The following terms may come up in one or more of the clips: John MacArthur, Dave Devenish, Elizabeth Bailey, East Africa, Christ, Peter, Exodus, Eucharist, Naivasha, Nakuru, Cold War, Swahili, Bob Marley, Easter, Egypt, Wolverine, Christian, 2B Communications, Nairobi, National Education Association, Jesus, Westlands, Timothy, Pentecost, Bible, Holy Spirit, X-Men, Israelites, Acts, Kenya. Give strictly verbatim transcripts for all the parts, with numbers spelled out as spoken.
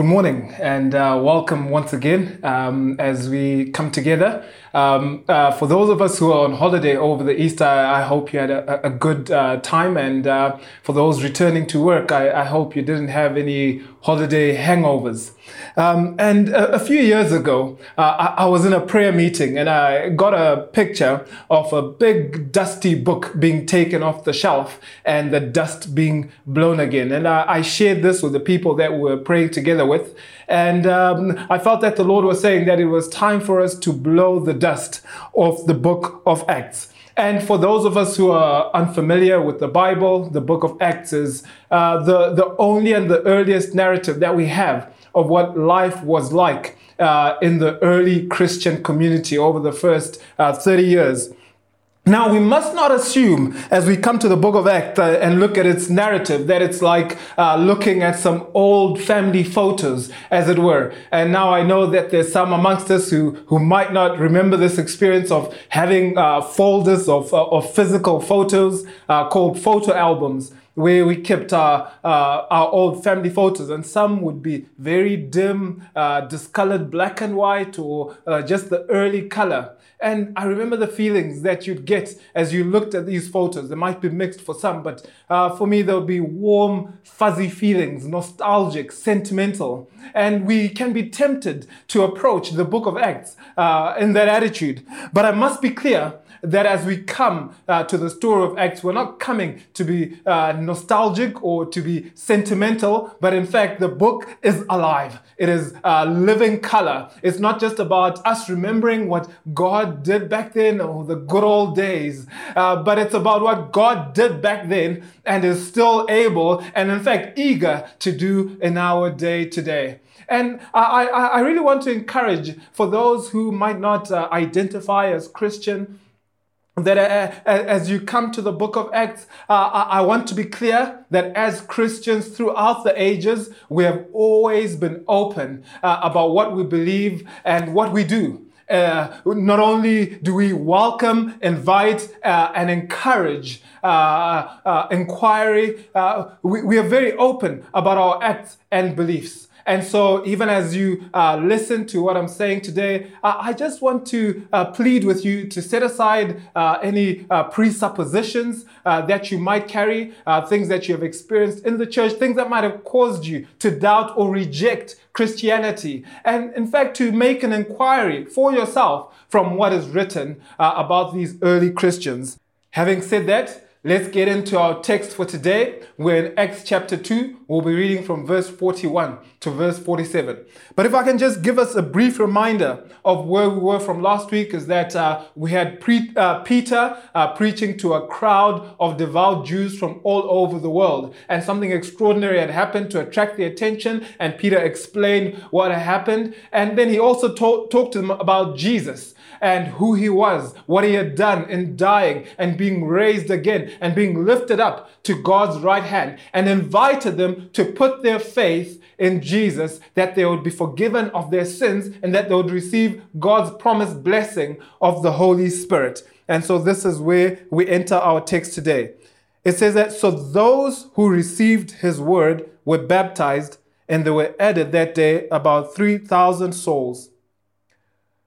Good morning and uh, welcome once again um, as we come together. Um, uh, for those of us who are on holiday over the Easter, I hope you had a, a good uh, time. And uh, for those returning to work, I, I hope you didn't have any holiday hangovers. Um, and a, a few years ago, uh, I, I was in a prayer meeting and I got a picture of a big dusty book being taken off the shelf and the dust being blown again. And I, I shared this with the people that we were praying together with. And um, I felt that the Lord was saying that it was time for us to blow the dust off the book of Acts. And for those of us who are unfamiliar with the Bible, the book of Acts is uh, the, the only and the earliest narrative that we have of what life was like uh, in the early Christian community over the first uh, thirty years. Now, we must not assume as we come to the book of Acts uh, and look at its narrative that it's like uh, looking at some old family photos, as it were. And now I know that there's some amongst us who, who might not remember this experience of having uh, folders of, of physical photos uh, called photo albums, where we kept our uh, our old family photos, and some would be very dim, uh, discolored black and white, or uh, just the early color. And I remember the feelings that you'd get as you looked at these photos. They might be mixed for some, but uh, for me, there'll be warm, fuzzy feelings, nostalgic, sentimental. And we can be tempted to approach the book of Acts uh, in that attitude. But I must be clear that as we come uh, to the story of Acts, we're not coming to be uh, nostalgic or to be sentimental, but in fact, the book is alive. It is uh, living color. It's not just about us remembering what God did back then or the good old days, uh, but it's about what God did back then and is still able and in fact eager to do in our day today. And I, I, I really want to encourage for those who might not uh, identify as Christian, that uh, as you come to the book of Acts, uh, I want to be clear that as Christians throughout the ages, we have always been open uh, about what we believe and what we do. Uh, not only do we welcome, invite, uh, and encourage uh, uh, inquiry, uh, we, we are very open about our acts and beliefs. And so even as you uh, listen to what I'm saying today, uh, I just want to uh, plead with you to set aside uh, any uh, presuppositions uh, that you might carry, uh, things that you have experienced in the church, things that might have caused you to doubt or reject Christianity, and in fact to make an inquiry for yourself from what is written uh, about these early Christians. Having said that, let's get into our text for today. We're in Acts chapter two. We'll be reading from verse forty-one to verse forty-seven. But if I can just give us a brief reminder of where we were from last week, is that uh, we had pre- uh, Peter uh, preaching to a crowd of devout Jews from all over the world. And something extraordinary had happened to attract their attention. And Peter explained what had happened. And then he also to- talked to them about Jesus and who he was, what he had done in dying and being raised again, and being lifted up to God's right hand, and invited them to put their faith in Jesus, that they would be forgiven of their sins and that they would receive God's promised blessing of the Holy Spirit. And so this is where we enter our text today. It says that, so those who received his word were baptized, and there were added that day about three thousand souls.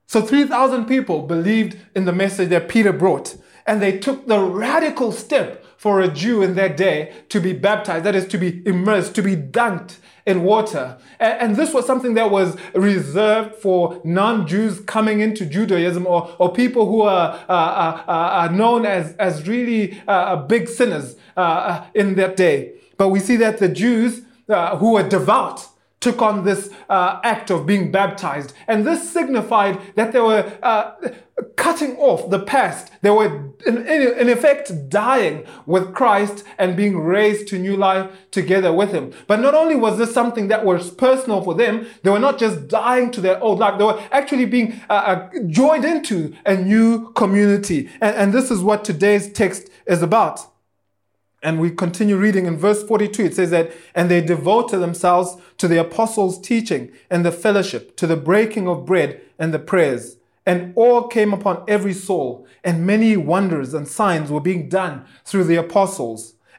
So three thousand people believed in the message that Peter brought. And they took the radical step for a Jew in that day to be baptized, that is to be immersed, to be dunked in water. And this was something that was reserved for non-Jews coming into Judaism, or, or people who are, uh, are, are known as, as really uh, big sinners uh, in that day. But we see that the Jews uh, who were devout took on this uh, act of being baptized. And this signified that they were uh, cutting off the past. They were, in, in effect, dying with Christ and being raised to new life together with him. But not only was this something that was personal for them, they were not just dying to their old life, they were actually being uh, joined into a new community. And, and this is what today's text is about. And we continue reading in verse forty-two. It says that, and they devoted themselves to the apostles' teaching and the fellowship, to the breaking of bread and the prayers. And awe came upon every soul, and many wonders and signs were being done through the apostles.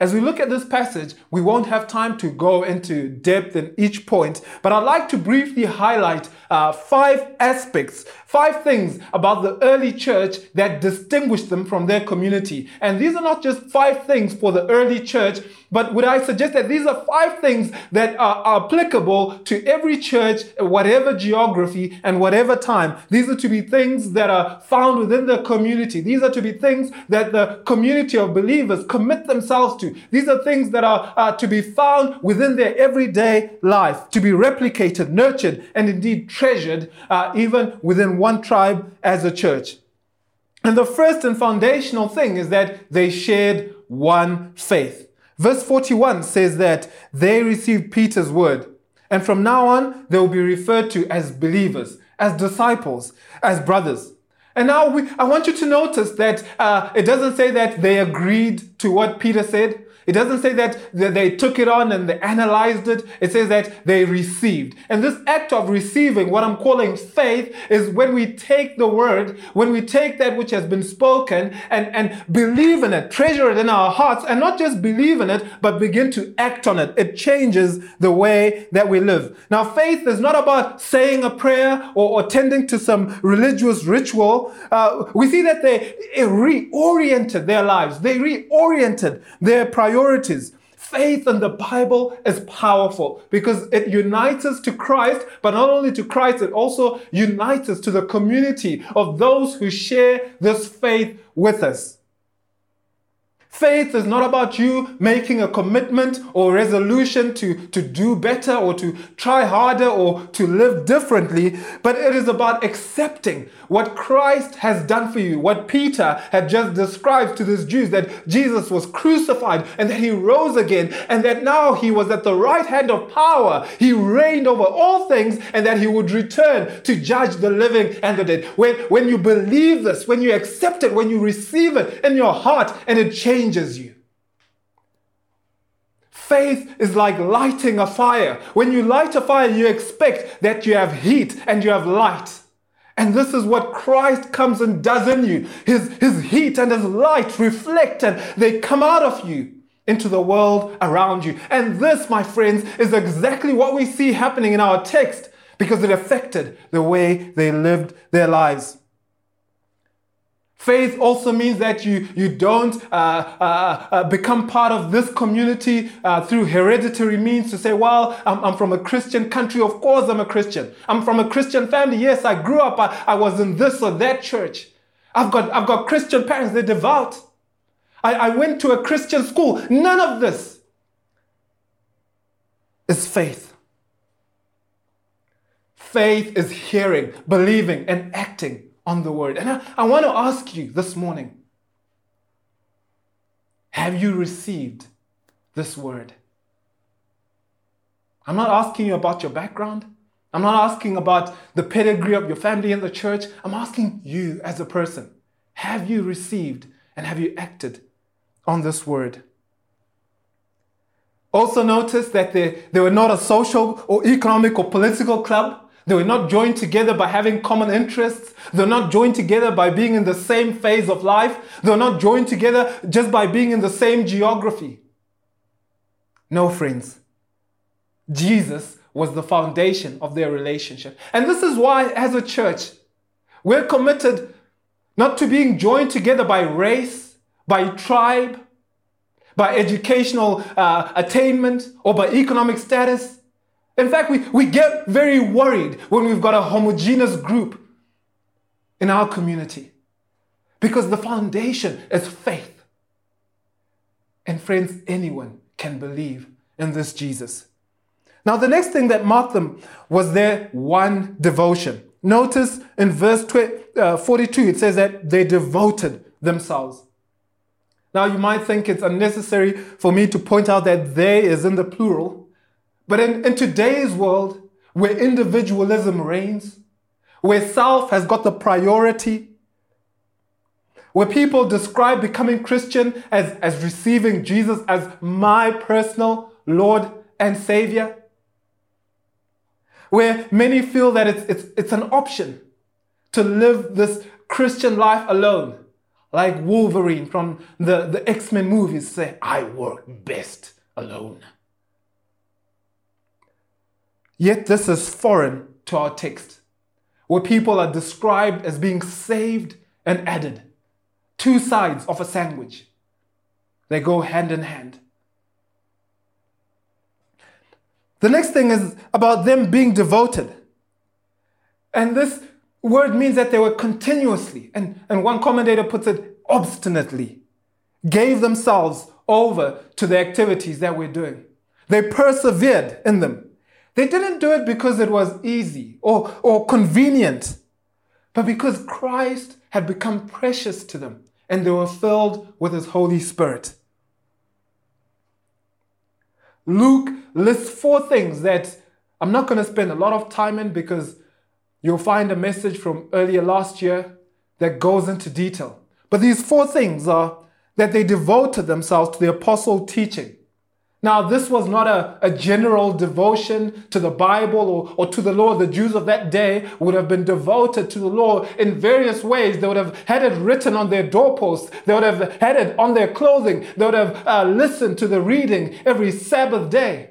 As we look at this passage, we won't have time to go into depth in each point, but I'd like to briefly highlight uh, five aspects, five things about the early church that distinguished them from their community. And these are not just five things for the early church, but would I suggest that these are five things that are applicable to every church, whatever geography and whatever time. These are to be things that are found within the community. These are to be things that the community of believers commit themselves to. These are things that are uh, to be found within their everyday life, to be replicated, nurtured, and indeed treasured, uh, even within one tribe as a church. And the first and foundational thing is that they shared one faith. Verse forty-one says that they received Peter's word, and from now on, they will be referred to as believers, as disciples, as brothers. And now we, I want you to notice that uh, it doesn't say that they agreed to what Peter said. It doesn't say that they took it on and they analyzed it. It says that they received. And this act of receiving, what I'm calling faith, is when we take the word, when we take that which has been spoken and, and believe in it, treasure it in our hearts, and not just believe in it, but begin to act on it. It changes the way that we live. Now, faith is not about saying a prayer or attending to some religious ritual. Uh, we see that they reoriented their lives. They reoriented their priorities. Priorities. Faith in the Bible is powerful because it unites us to Christ, but not only to Christ, it also unites us to the community of those who share this faith with us. Faith is not about you making a commitment or resolution to, to do better or to try harder or to live differently, but it is about accepting what Christ has done for you, what Peter had just described to these Jews, that Jesus was crucified and that he rose again and that now he was at the right hand of power. He reigned over all things and that he would return to judge the living and the dead. When, when you believe this, when you accept it, when you receive it in your heart and it changes, changes you. Faith is like lighting a fire. When you light a fire, you expect that you have heat and you have light. And this is what Christ comes and does in you. His, his heat and his light reflect and they come out of you into the world around you. And this, my friends, is exactly what we see happening in our text because it affected the way they lived their lives. Faith also means that you, you don't uh, uh, uh, become part of this community uh, through hereditary means to say, well, I'm, I'm from a Christian country. Of course, I'm a Christian. I'm from a Christian family. Yes, I grew up. I, I was in this or that church. I've got, I've got Christian parents. They're devout. I, I went to a Christian school. None of this is faith. Faith is hearing, believing, and acting on the word. And I, I want to ask you this morning, have you received this word? I'm not asking you about your background. I'm not asking about the pedigree of your family in the church. I'm asking you as a person, have you received and have you acted on this word? Also notice that they, they were not a social or economic or political club. They were not joined together by having common interests. They were not joined together by being in the same phase of life. They were not joined together just by being in the same geography. No, friends. Jesus was the foundation of their relationship. And this is why, as a church, we're committed not to being joined together by race, by tribe, by educational uh, attainment, or by economic status. In fact, we, we get very worried when we've got a homogeneous group in our community because the foundation is faith. And friends, anyone can believe in this Jesus. Now, the next thing that marked them was their one devotion. Notice in verse forty-two, it says that they devoted themselves. Now, you might think it's unnecessary for me to point out that they is in the plural. But in, in today's world, where individualism reigns, where self has got the priority, where people describe becoming Christian as, as receiving Jesus as my personal Lord and Savior, where many feel that it's, it's, it's an option to live this Christian life alone, like Wolverine from the, the X-Men movies say, I work best alone. Yet this is foreign to our text, where people are described as being saved and added, two sides of a sandwich. They go hand in hand. The next thing is about them being devoted. And this word means that they were continuously, and, and one commentator puts it, obstinately, gave themselves over to the activities that we're doing. They persevered in them. They didn't do it because it was easy or, or convenient, but because Christ had become precious to them and they were filled with His Holy Spirit. Luke lists four things that I'm not going to spend a lot of time in because you'll find a message from earlier last year that goes into detail. But these four things are that they devoted themselves to the apostle teaching. Now, this was not a, a general devotion to the Bible or, or to the law. The Jews of that day would have been devoted to the law in various ways. They would have had it written on their doorposts. They would have had it on their clothing. They would have uh, listened to the reading every Sabbath day.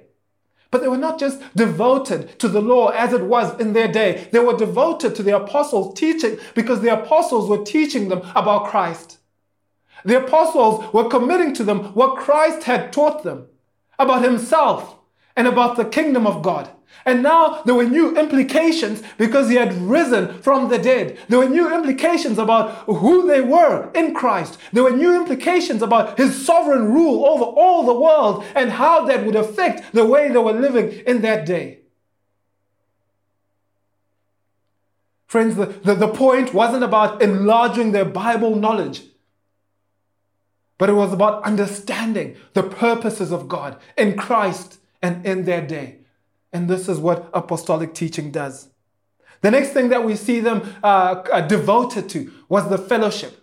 But they were not just devoted to the law as it was in their day. They were devoted to the apostles' teaching because the apostles were teaching them about Christ. The apostles were committing to them what Christ had taught them about Himself and about the kingdom of God. And now there were new implications because He had risen from the dead. There were new implications about who they were in Christ. There were new implications about His sovereign rule over all the world and how that would affect the way they were living in that day. Friends, the, the, the point wasn't about enlarging their Bible knowledge, but it was about understanding the purposes of God in Christ and in their day. And this is what apostolic teaching does. The next thing that we see them uh, devoted to was the fellowship,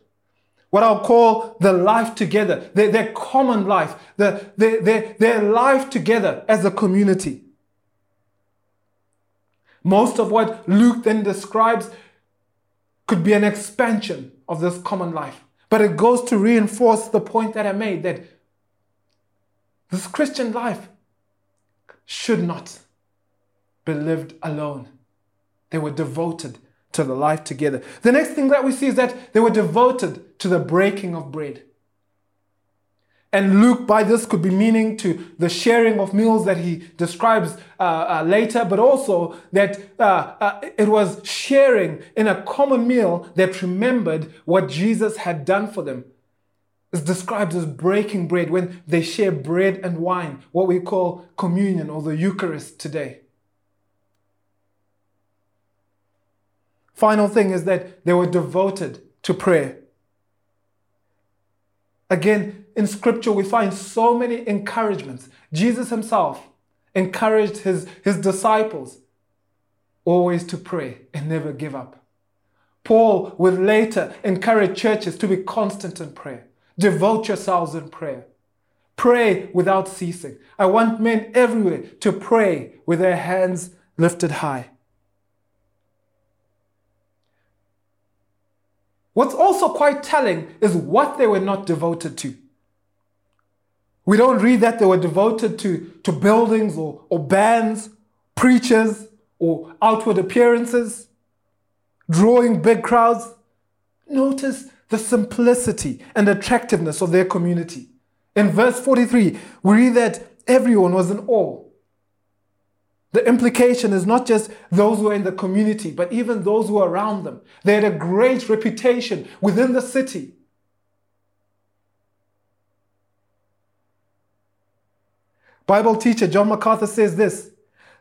what I'll call the life together, their, their common life, the, their, their, their life together as a community. Most of what Luke then describes could be an expansion of this common life. But it goes to reinforce the point that I made, that this Christian life should not be lived alone. They were devoted to the life together. The next thing that we see is that they were devoted to the breaking of bread. And Luke, by this, could be meaning to the sharing of meals that he describes uh, uh, later, but also that uh, uh, it was sharing in a common meal that remembered what Jesus had done for them. It's described as breaking bread when they share bread and wine, what we call communion or the Eucharist today. Final thing is that they were devoted to prayer. Again, in Scripture, we find so many encouragements. Jesus Himself encouraged His, his disciples always to pray and never give up. Paul would later encourage churches to be constant in prayer. Devote yourselves in prayer. Pray without ceasing. I want men everywhere to pray with their hands lifted high. What's also quite telling is what they were not devoted to. We don't read that they were devoted to, to buildings or, or bands, preachers or outward appearances, drawing big crowds. Notice the simplicity and attractiveness of their community. In verse forty-three, we read that everyone was in awe. The implication is not just those who are in the community, but even those who are around them. They had a great reputation within the city. Bible teacher John MacArthur says this: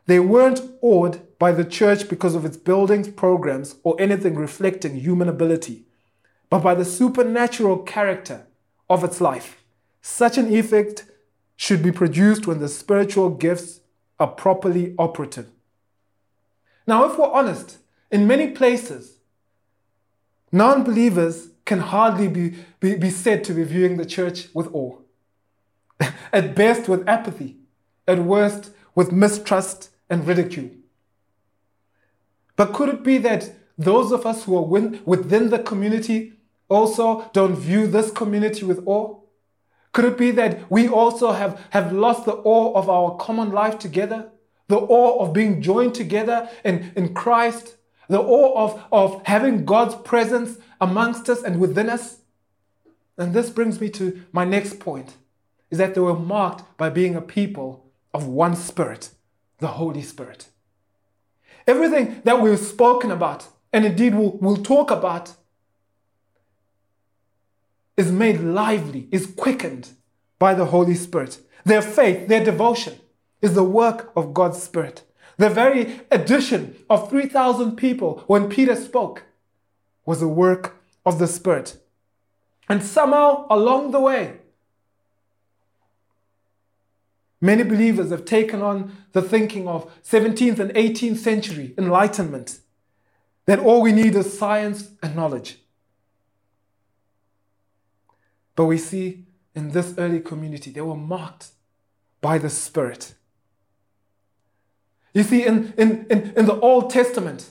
they weren't awed by the church because of its buildings, programs, or anything reflecting human ability, but by the supernatural character of its life. Such an effect should be produced when the spiritual gifts are properly operative. Now, if we're honest, in many places, non-believers can hardly be, be, be said to be viewing the church with awe. At best, with apathy. At worst, with mistrust and ridicule. But could it be that those of us who are within the community also don't view this community with awe? Could it be that we also have, have lost the awe of our common life together? The awe of being joined together in, in Christ? The awe of, of having God's presence amongst us and within us? And this brings me to my next point, is that they were marked by being a people of one spirit, the Holy Spirit. Everything that we've spoken about, and indeed we'll, we'll talk about, is made lively, is quickened by the Holy Spirit. Their faith, their devotion is the work of God's Spirit. The very addition of three thousand people when Peter spoke was the work of the Spirit. And somehow along the way, many believers have taken on the thinking of seventeenth and eighteenth century enlightenment, that all we need is science and knowledge. But we see in this early community, they were marked by the Spirit. You see, in, in, in, in the Old Testament,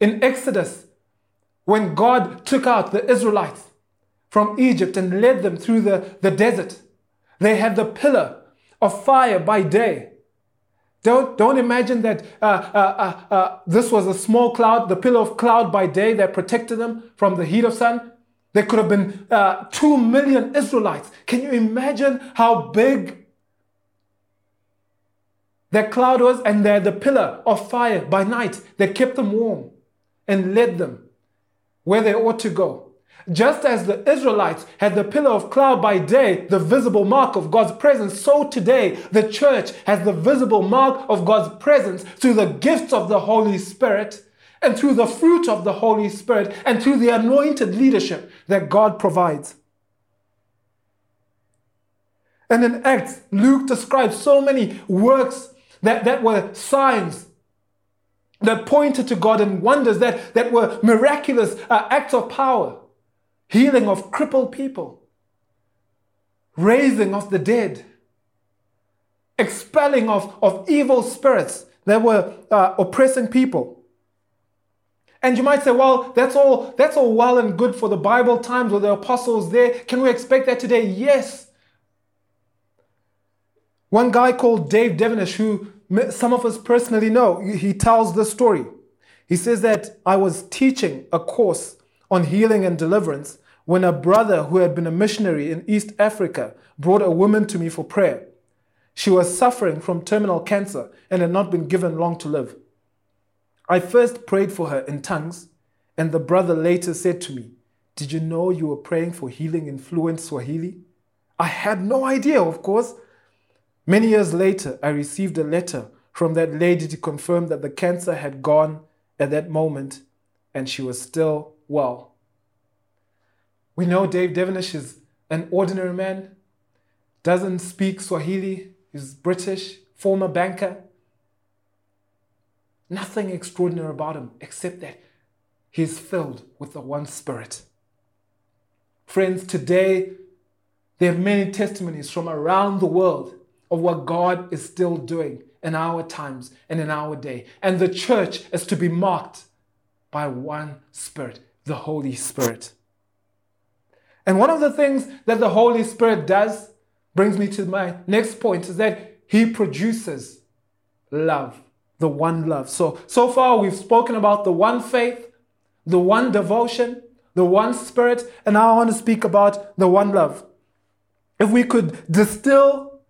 in Exodus, when God took out the Israelites from Egypt and led them through the, the desert, they had the pillar of fire by day. Don't, don't imagine that uh, uh, uh, uh, this was a small cloud, the pillar of cloud by day that protected them from the heat of sun. There could have been uh, two million Israelites. Can you imagine how big that cloud was? And they had the pillar of fire by night that kept them warm and led them where they ought to go. Just as the Israelites had the pillar of cloud by day, the visible mark of God's presence, so today the church has the visible mark of God's presence through the gifts of the Holy Spirit and through the fruit of the Holy Spirit and through the anointed leadership that God provides. And in Acts, Luke describes so many works that, that were signs that pointed to God and wonders that, that were miraculous uh, acts of power. Healing of crippled people, raising of the dead, expelling of, of evil spirits that were uh, oppressing people. And you might say, well, that's all, that's all well and good for the Bible times or the apostles there. Can we expect that today? Yes. One guy called Dave Devenish, who some of us personally know, he tells this story. He says that I was teaching a course on healing and deliverance when a brother who had been a missionary in East Africa brought a woman to me for prayer. She was suffering from terminal cancer and had not been given long to live. I first prayed for her in tongues, and the brother later said to me, "Did you know you were praying for healing in fluent Swahili?" I had no idea, of course. Many years later, I received a letter from that lady to confirm that the cancer had gone at that moment, and she was still well. We know Dave Devenish is an ordinary man, doesn't speak Swahili, is British, former banker. Nothing extraordinary about him except that he is filled with the one Spirit. Friends, today there are many testimonies from around the world of what God is still doing in our times and in our day. And the church is to be marked by one Spirit, the Holy Spirit. And one of the things that the Holy Spirit does, brings me to my next point, is that he produces love, the one love. So, so far we've spoken about the one faith, the one devotion, the one Spirit, and now I want to speak about the one love. If we could distill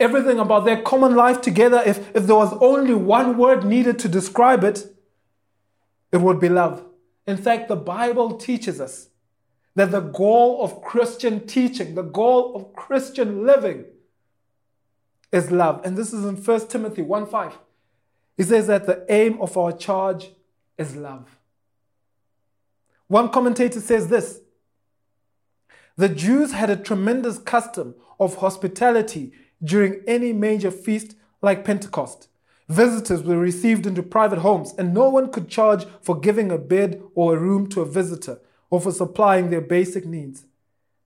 everything about their common life together, if, if there was only one word needed to describe it, it would be love. In fact, the Bible teaches us that the goal of Christian teaching, the goal of Christian living is love. And this is in First Timothy one five. It says that the aim of our charge is love. One commentator says this: the Jews had a tremendous custom of hospitality during any major feast like Pentecost. Visitors were received into private homes, and no one could charge for giving a bed or a room to a visitor or for supplying their basic needs.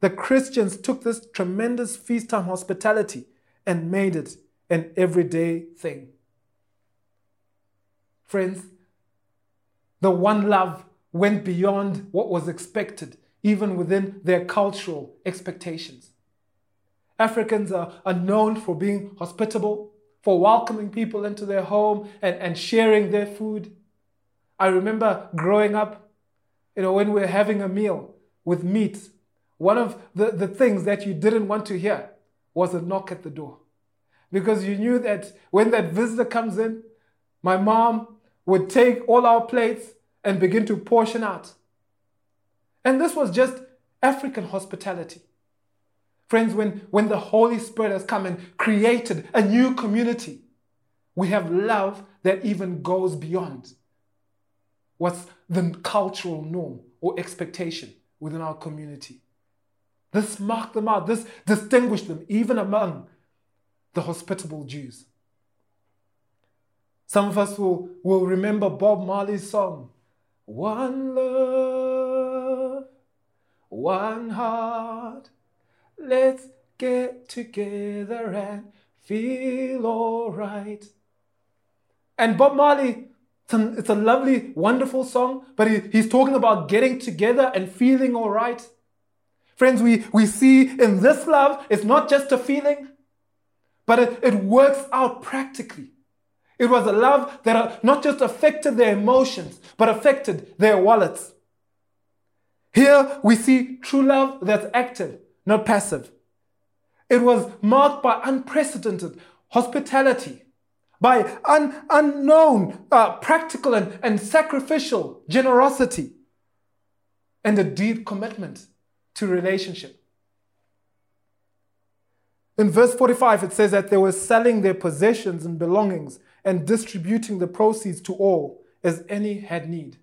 The Christians took this tremendous feast-time hospitality and made it an everyday thing. Friends, the one love went beyond what was expected, even within their cultural expectations. Africans are, are known for being hospitable, for welcoming people into their home and, and sharing their food. I remember growing up, you know, when we were having a meal with meat, one of the, the things that you didn't want to hear was a knock at the door. Because you knew that when that visitor comes in, my mom would take all our plates and begin to portion out. And this was just African hospitality. Friends, when, when the Holy Spirit has come and created a new community, we have love that even goes beyond what's the cultural norm or expectation within our community. This marked them out, this distinguished them even among the hospitable Jews. Some of us will, will remember Bob Marley's song, "One love, one heart, let's get together and feel all right." And Bob Marley, it's a, it's a lovely, wonderful song, but he, he's talking about getting together and feeling all right. Friends, we, we see in this love, it's not just a feeling, but it, it works out practically. It was a love that not just affected their emotions, but affected their wallets. Here we see true love that's active, not passive. It was marked by unprecedented hospitality, by un- unknown, uh, practical and, and sacrificial generosity, and a deep commitment to relationship. In verse forty-five, it says that they were selling their possessions and belongings and distributing the proceeds to all as any had need.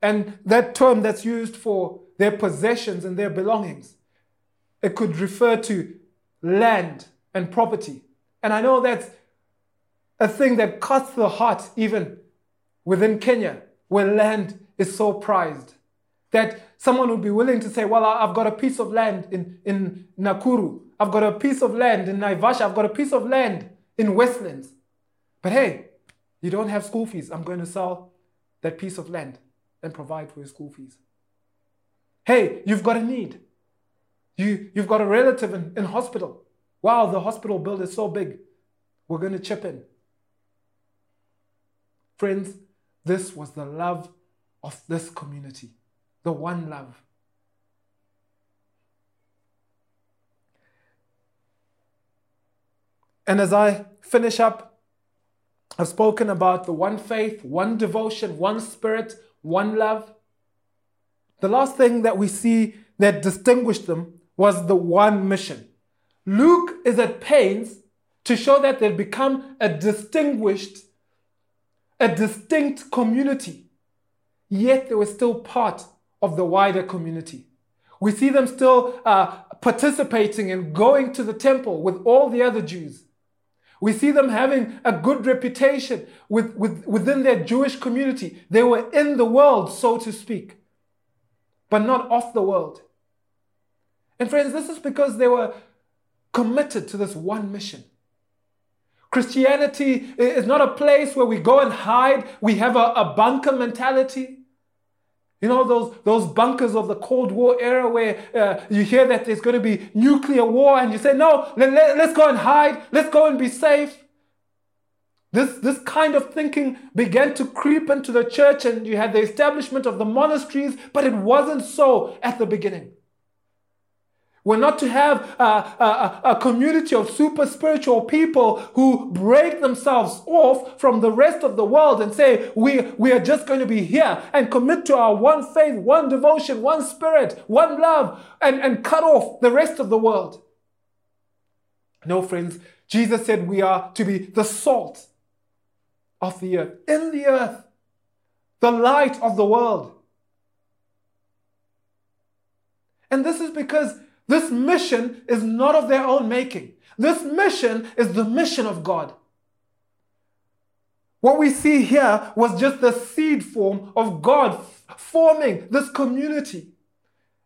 And that term that's used for their possessions and their belongings, it could refer to land and property. And I know that's a thing that cuts the heart even within Kenya, where land is so prized. That someone would be willing to say, well, I've got a piece of land in, in Nakuru. I've got a piece of land in Naivasha. I've got a piece of land in Westlands. But hey, you don't have school fees. I'm going to sell that piece of land and provide for your school fees. Hey, you've got a need. You, you've got a relative in, in hospital. Wow, the hospital bill is so big. We're going to chip in. Friends, this was the love of this community. The one love. And as I finish up, I've spoken about the one faith, one devotion, one spirit, one love. The last thing that we see that distinguished them was the one mission. Luke is at pains to show that they've become a distinguished, a distinct community, yet they were still part of the wider community. We see them still uh, participating and going to the temple with all the other Jews. We see them having a good reputation with, with, within their Jewish community. They were in the world, so to speak, but not of the world. And friends, this is because they were committed to this one mission. Christianity is not a place where we go and hide. We have a, a bunker mentality. You know, those, those bunkers of the Cold War era where uh, you hear that there's going to be nuclear war and you say, no, let, let, let's go and hide. Let's go and be safe. This, this kind of thinking began to creep into the church, and you had the establishment of the monasteries, but it wasn't so at the beginning. We're not to have a, a, a community of super spiritual people who break themselves off from the rest of the world and say, we, we are just going to be here and commit to our one faith, one devotion, one spirit, one love, and, and cut off the rest of the world. No, friends, Jesus said we are to be the salt of the earth, in the earth, the light of the world. And this is because this mission is not of their own making. This mission is the mission of God. What we see here was just the seed form of God forming this community.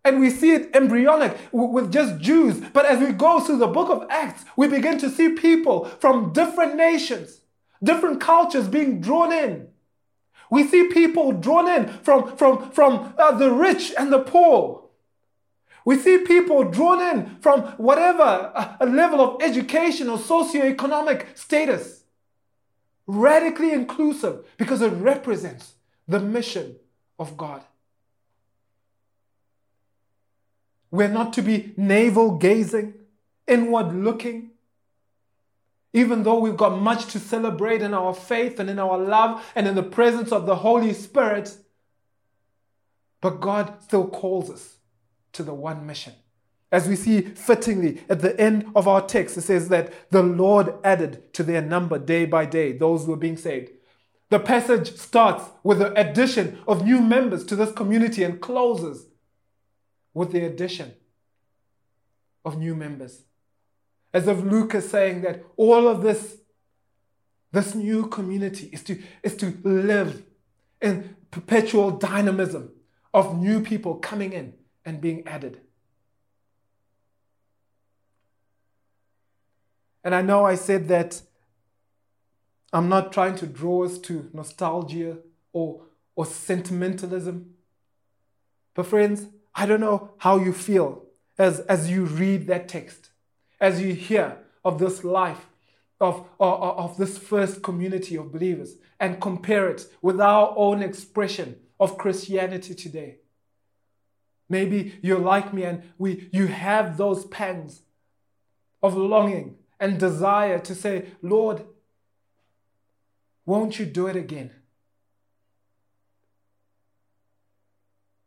And we see it embryonic with just Jews. But as we go through the book of Acts, we begin to see people from different nations, different cultures being drawn in. We see people drawn in from, from, from uh, the rich and the poor. We see people drawn in from whatever uh, level of education or socioeconomic status. Radically inclusive because it represents the mission of God. We're not to be navel-gazing, inward-looking. Even though we've got much to celebrate in our faith and in our love and in the presence of the Holy Spirit, but God still calls us to the one mission. As we see fittingly at the end of our text, it says that the Lord added to their number day by day those who were being saved. The passage starts with the addition of new members to this community and closes with the addition of new members. As if Luke is saying that all of this, this new community is to, is to live in perpetual dynamism of new people coming in and being added. And I know I said that I'm not trying to draw us to nostalgia or, or sentimentalism. But friends, I don't know how you feel as, as you read that text, as you hear of this life, of, of, of this first community of believers, and compare it with our own expression of Christianity today. Maybe you're like me and we, you have those pangs of longing and desire to say, Lord, won't you do it again?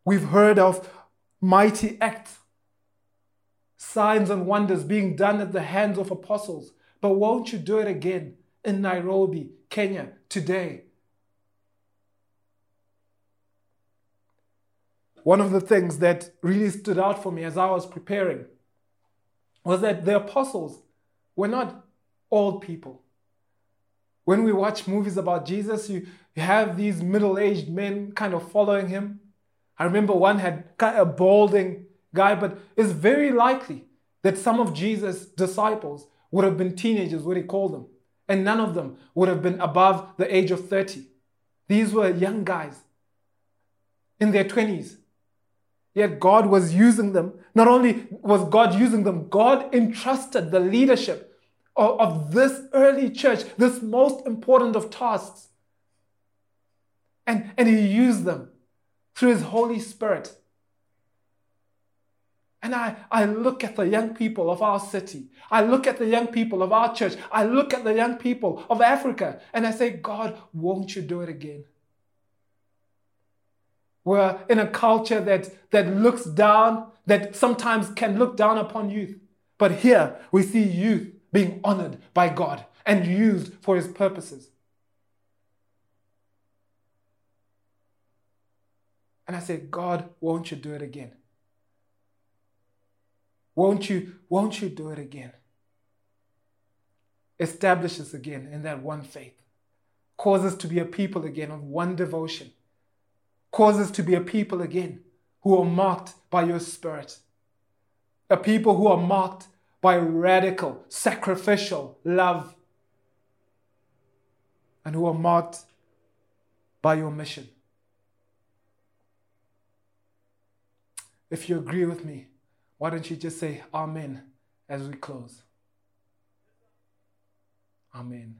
We've heard of mighty acts, signs and wonders being done at the hands of apostles. But won't you do it again in Nairobi, Kenya, today? One of the things that really stood out for me as I was preparing was that the apostles were not old people. When we watch movies about Jesus, you, you have these middle-aged men kind of following him. I remember one had a balding guy, but it's very likely that some of Jesus' disciples would have been teenagers, what he called them, and none of them would have been above the age of thirty. These were young guys in their twenties. Yet God was using them. Not only was God using them, God entrusted the leadership of, of this early church, this most important of tasks, and, and he used them through his Holy Spirit. And I, I look at the young people of our city. I look at the young people of our church. I look at the young people of Africa. And I say, God, won't you do it again? We're in a culture that, that looks down, that sometimes can look down upon youth. But here we see youth being honored by God and used for his purposes. And I said, God, won't you do it again? Won't you, won't you do it again? Establish us again in that one faith. Cause us to be a people again of one devotion. Cause us to be a people again who are marked by your Spirit. A people who are marked by radical, sacrificial love. And who are marked by your mission. If you agree with me, why don't you just say Amen as we close? Amen.